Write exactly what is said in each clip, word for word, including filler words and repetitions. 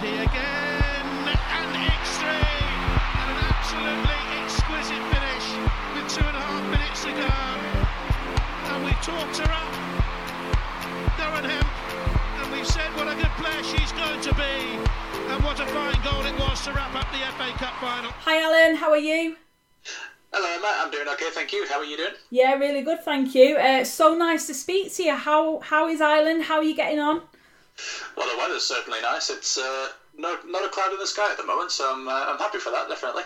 City again, and it's three, and an absolutely exquisite finish with two and a half minutes to go, and we've talked her up, Durrenham, and we've said what a good player she's going to be, and what a fine goal it was to wrap up the F A Cup final. Hi Alan, how are you? Hello Matt, I'm doing okay, thank you. How are you doing? Yeah, really good, thank you. Uh, so nice to speak to you. How How is Ireland? How are you getting on? Well, the weather's certainly nice. It's uh, no, not a cloud in the sky at the moment, so I'm, uh, I'm happy for that, definitely.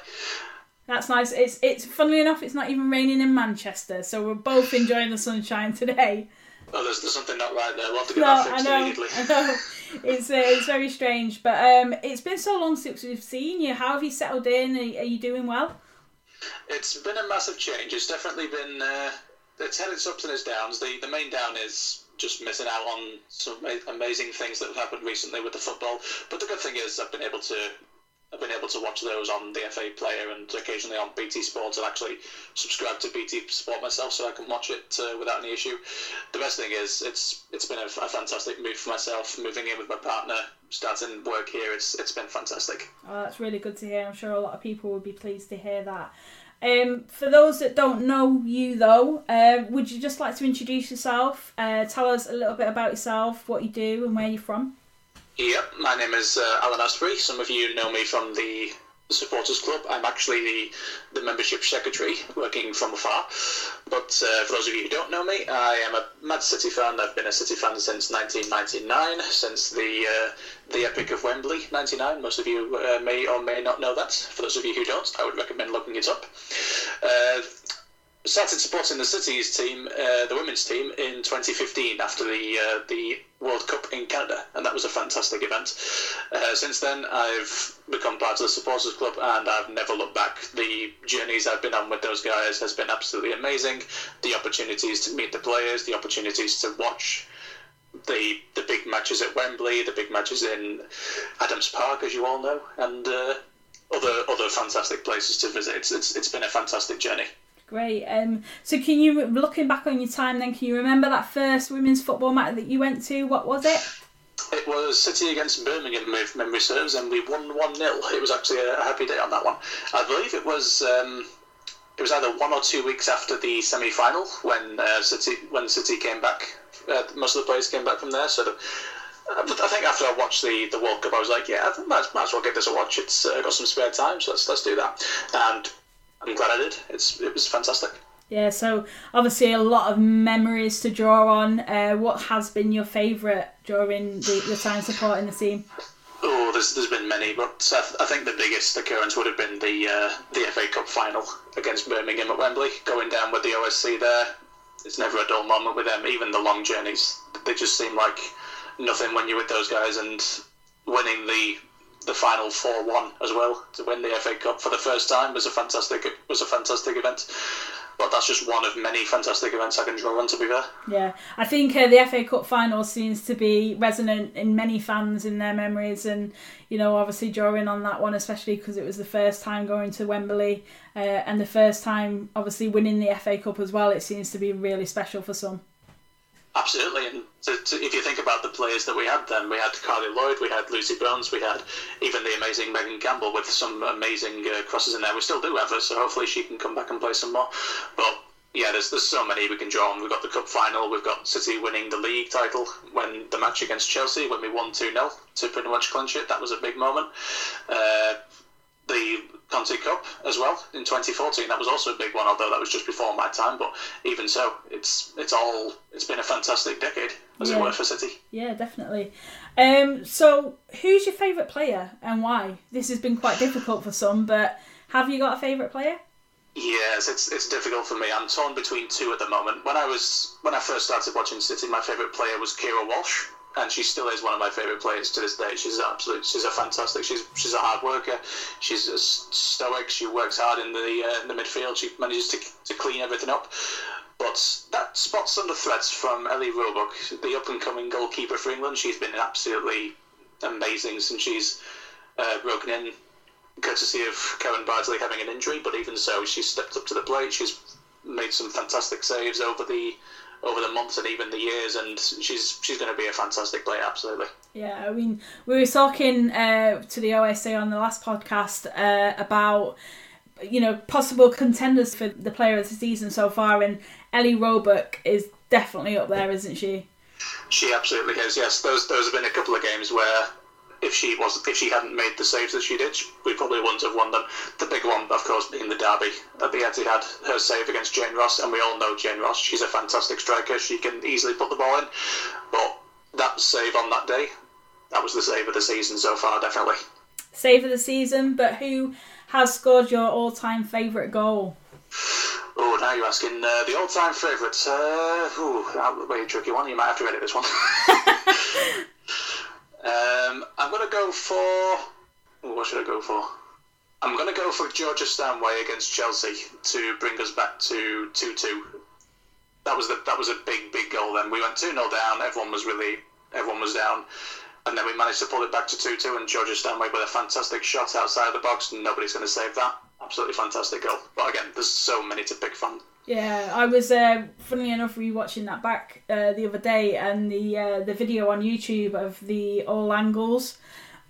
That's nice. It's, it's funnily enough, it's not even raining in Manchester, so we're both enjoying the sunshine today. Well, there's, there's something not right there. We'll have to get no, that fixed I know, immediately. I know. It's, uh, it's very strange, but um, it's been so long since we've seen you. How have you settled in? Are, are you doing well? It's been a massive change. It's definitely been, uh, it's had its ups and its downs. The the main down is just missing out on some amazing things that have happened recently with the football. But the good thing is I've been able to I've been able to watch those on the F A Player and occasionally on B T Sport. I've actually subscribed to B T Sport myself so I can watch it uh, without any issue. The best thing is it's it's been a, a fantastic move for myself, moving in with my partner, starting work here. It's it's been fantastic. Oh, that's really good to hear. I'm sure a lot of people would be pleased to hear that. Um, for those that don't know you though, uh, would you just like to introduce yourself? Uh, tell us a little bit about yourself, what you do and where you're from. Yep, my name is uh, Alan Astbury. Some of you know me from the Supporters Club. I'm actually the, the membership secretary, working from afar. But uh, for those of you who don't know me, I am a mad City fan. I've been a City fan since nineteen ninety-nine, since the uh, the Epic of Wembley ninety-nine. Most of you uh, may or may not know that. For those of you who don't, I would recommend looking it up. Uh, started supporting the City's team, uh, the women's team, in twenty fifteen after the uh, the World Cup in Canada, and that was a fantastic event. Uh, since then, I've become part of the Supporters Club, and I've never looked back. The journeys I've been on with those guys has been absolutely amazing. The opportunities to meet the players, the opportunities to watch the the big matches at Wembley, the big matches in Adams Park, as you all know, and uh, other other fantastic places to visit. It's it's, it's been a fantastic journey. Great. Um, so can you, looking back on your time then, can you remember that first women's football match that you went to? What was it? It was City against Birmingham, if memory serves, and we won one nil. It was actually a happy day on that one. I believe it was um, it was either one or two weeks after the semi-final when uh, City when City came back. Uh, most of the players came back from there, so the, I think after I watched the, the World Cup, I was like, yeah, I might, might as well give this a watch. It's uh, got some spare time, so let's let's do that. And I'm glad I did. It's it was fantastic. Yeah, so obviously a lot of memories to draw on. Uh, what has been your favourite during the, your time supporting the team? Oh, there's there's been many, but I, th- I think the biggest occurrence would have been the uh, the F A Cup final against Birmingham at Wembley. Going down with the O S C there, it's never a dull moment with them. Even the long journeys, they just seem like nothing when you're with those guys, and winning the. The final four one as well to win the F A Cup for the first time was a fantastic was a fantastic event. But that's just one of many fantastic events I can draw on, to be fair. Yeah, I think uh, the F A Cup final seems to be resonant in many fans in their memories, and you know, obviously drawing on that one, especially because it was the first time going to Wembley uh, and the first time obviously winning the F A Cup as well. It seems to be really special for some. Absolutely, and to, to, if you think about the players that we had then, we had Carly Lloyd, we had Lucy Burns, we had even the amazing Megan Campbell with some amazing uh, crosses in there. We still do have her, so hopefully she can come back and play some more. But yeah, there's there's so many we can draw on. We've got the Cup final, we've got City winning the league title when the match against Chelsea, when we won two nil to pretty much clinch it. That was a big moment. Uh, the Conte Cup as well in twenty fourteen, that was also a big one, although that was just before my time, but even so it's it's all it's been a fantastic decade as yeah. It were for City. Yeah, definitely. Um, so who's your favourite player and why? This has been quite difficult for some, but have you got a favourite player? Yes, it's it's difficult for me. I'm torn between two at the moment. When I was when I first started watching City, my favourite player was Keira Walsh. And she still is one of my favourite players to this day. She's absolute. She's a fantastic. She's she's a hard worker. She's a stoic. She works hard in the uh, in the midfield. She manages to to clean everything up. But that spot's under threats from Ellie Roebuck, the up and coming goalkeeper for England. She's been absolutely amazing since she's uh, broken in, courtesy of Karen Bardsley having an injury. But even so, she's stepped up to the plate. She's made some fantastic saves over the. over the months and even the years, and she's she's going to be a fantastic player, absolutely. Yeah, I mean, we were talking uh, to the O S C on the last podcast uh, about, you know, possible contenders for the player of the season so far, and Ellie Roebuck is definitely up there, isn't she? She absolutely is, yes. Those those have been a couple of games where if she was if she hadn't made the saves that she did, we probably wouldn't have won them. The big one, of course, in the derby at the Etihad, her save against Jane Ross, and we all know Jane Ross. She's a fantastic striker. She can easily put the ball in, but that save on that day, that was the save of the season so far, definitely. Save of the season, but who has scored your all-time favourite goal? Oh, now you're asking uh, the all-time favourite. Uh, ooh, that would be a tricky one. You might have to edit this one. um, I'm going to go for... Ooh, what should I go for? I'm going to go for Georgia Stanway against Chelsea to bring us back to two two. That was the, that was a big, big goal then. We went two nil down. Everyone was really... Everyone was down. And then we managed to pull it back to two two, and Georgia Stanway with a fantastic shot outside the box. Nobody's going to save that. Absolutely fantastic goal. But again, there's so many to pick from. Yeah, I was, uh, funnily enough, rewatching that back uh, the other day, and the uh, the video on YouTube of the all angles.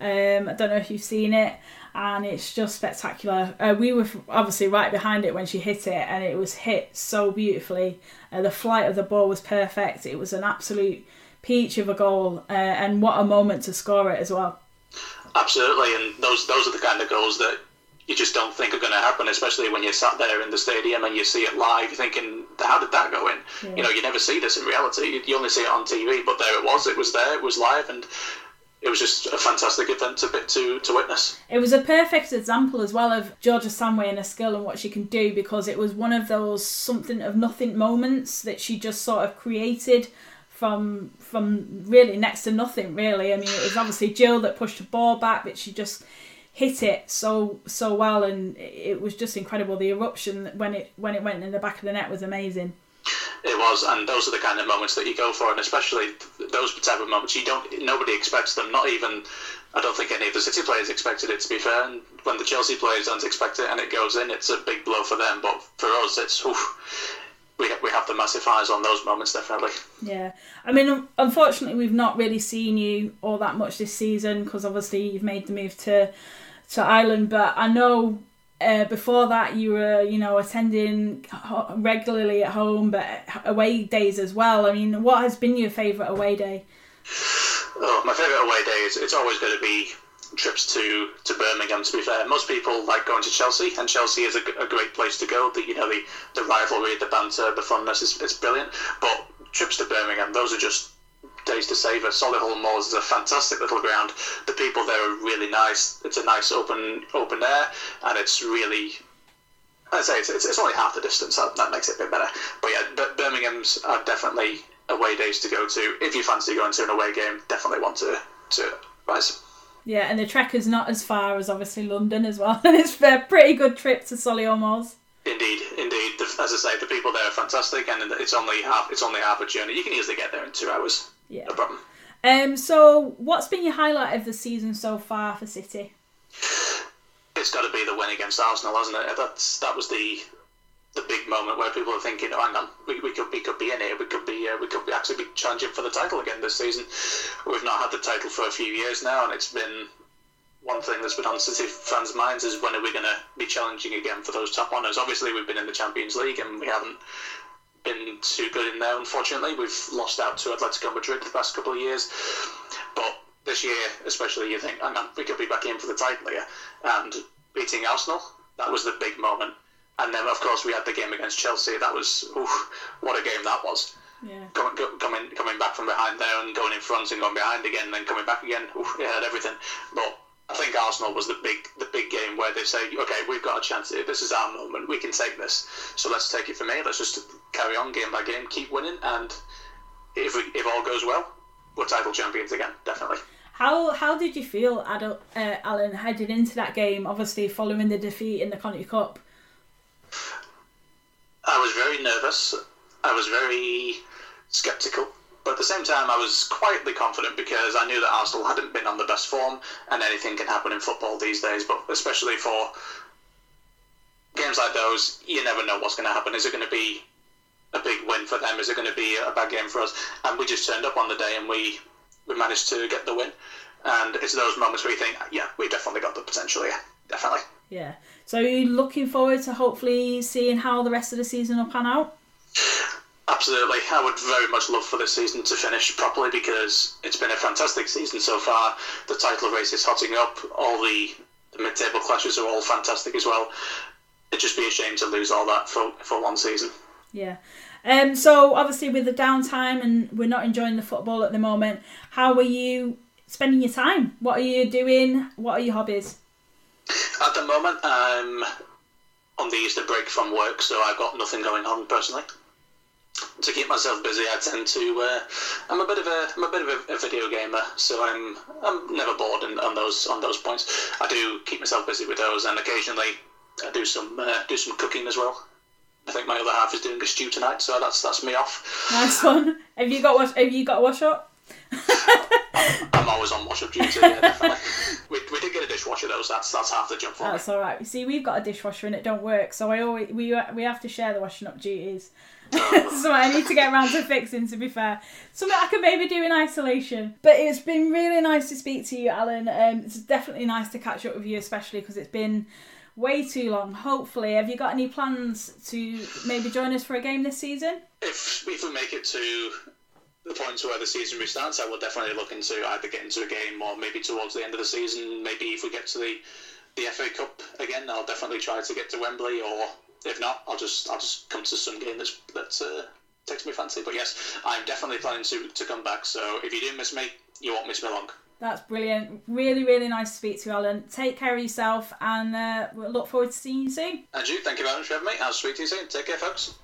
Um, I don't know if you've seen it, and it's just spectacular. Uh, we were obviously right behind it when she hit it, and it was hit so beautifully. Uh, the flight of the ball was perfect. It was an absolute peach of a goal, uh, and what a moment to score it as well. Absolutely, and those those are the kind of goals that you just don't think are going to happen, especially when you're sat there in the stadium and you see it live, you're thinking, how did that go in? Yeah. You know, you never see this in reality. You only see it on T V, but there it was. It was there. It was live, and it was just a fantastic event to to, to witness. It was a perfect example as well of Georgia Stanway and her skill and what she can do, because it was one of those something of nothing moments that she just sort of created from from really next to nothing, really. I mean, it was obviously Jill that pushed the ball back, but she just hit it so so well, and it was just incredible. The eruption when it when it went in the back of the net was amazing. It was, and those are the kind of moments that you go for, and especially those type of moments you don't. Nobody expects them. Not even, I don't think any of the City players expected it, to be fair. And when the Chelsea players don't expect it and it goes in, it's a big blow for them. But for us, it's oof, we we have the massive eyes on those moments, definitely. Yeah, I mean, unfortunately, we've not really seen you all that much this season because obviously you've made the move to. to Ireland, but I know uh, before that you were, you know, attending regularly at home, but away days as well. I mean, what has been your favourite away day? Oh, my favourite away day is it's always going to be trips to, to Birmingham, to be fair. Most people like going to Chelsea, and Chelsea is a, a great place to go. The, you know, the, the rivalry, the banter, the funness, is, it's brilliant. But trips to Birmingham, those are just days to savour. Solihull Moors is a fantastic little ground. The people there are really nice. It's a nice open open air, and it's really, I'd say it's, it's, it's only half the distance. So that makes it a bit better. But yeah, but Birmingham's are definitely away days to go to. If you fancy going to an away game, definitely want to to rise. Yeah, and the trek is not as far as obviously London as well, and it's a pretty good trip to Solihull Moors. Indeed, indeed. As I say, the people there are fantastic, and it's only half it's only half a journey. You can easily get there in two hours. Yeah. No problem. Um, so, what's been your highlight of the season so far for City? It's got to be the win against Arsenal, hasn't it? That's that was the the big moment where people are thinking, "Oh, hang on, we, we could we could be in here. We could be uh, we could be actually be challenging for the title again this season." We've not had the title for a few years now, and it's been one thing that's been on City fans' minds is when are we going to be challenging again for those top honours? Obviously, we've been in the Champions League and we haven't been too good in there, unfortunately. We've lost out to Atletico Madrid the past couple of years, but this year especially you think, hang on, we could be back in for the title here. And beating Arsenal, that was the big moment, and then of course we had the game against Chelsea. That was oof, what a game that was. Yeah. Coming, coming, coming back from behind there and going in front and going behind again and then coming back again, oof, it had everything. But I think Arsenal was the big the big game where they say, OK, we've got a chance here. This is our moment. We can take this. So let's take it from here. Let's just carry on game by game, keep winning. And if we, if all goes well, we're title champions again, definitely. How how did you feel, Adel, uh, Alan, heading into that game, obviously following the defeat in the County Cup? I was very nervous. I was very sceptical. But at the same time, I was quietly confident because I knew that Arsenal hadn't been on the best form, and anything can happen in football these days. But especially for games like those, you never know what's going to happen. Is it going to be a big win for them. Is it going to be a bad game for us? And we just turned up on the day and we, we managed to get the win. And it's those moments where you think, yeah, we definitely got the potential, yeah, definitely. Yeah. So are you looking forward to hopefully seeing how the rest of the season will pan out? Absolutely. I would very much love for this season to finish properly because it's been a fantastic season so far. The title race is hotting up. All the, the mid-table clashes are all fantastic as well. It'd just be a shame to lose all that for, for one season. Yeah. Um, so obviously with the downtime and we're not enjoying the football at the moment, how are you spending your time? What are you doing? What are your hobbies? At the moment, I'm on the Easter break from work, so I've got nothing going on personally. To keep myself busy, I tend to. Uh, I'm a bit of a. I'm a bit of a, a video gamer, so I'm. I'm never bored in, on those on those points. I do keep myself busy with those, and occasionally I do some uh, do some cooking as well. I think my other half is doing a stew tonight, so that's that's me off. Nice one. Have you got wash? Have you got a wash up? I'm always on wash-up duty, yeah, definitely. we, we did get a dishwasher though, so that's, that's half the job for that's me. That's alright. You see, we've got a dishwasher and it don't work, so I always we we have to share the washing up duties. So I need to get around to fixing, to be fair. Something I can maybe do in isolation. But it's been really nice to speak to you, Alan. Um, it's definitely nice to catch up with you, especially because it's been way too long. Hopefully, have you got any plans to maybe join us for a game this season? If, if we make it to the points where the season restarts, I will definitely look into either getting to a game or maybe towards the end of the season. Maybe if we get to the, the F A Cup again, I'll definitely try to get to Wembley, or if not, I'll just I'll just come to some game that's, that uh, takes me fancy. But yes, I'm definitely planning to, to come back. So if you do miss me, you won't miss me long. That's brilliant. Really, really nice to speak to you, Alan. Take care of yourself and uh, we'll look forward to seeing you soon. And you, thank you very much for having me. I'll speak to you soon. Take care, folks.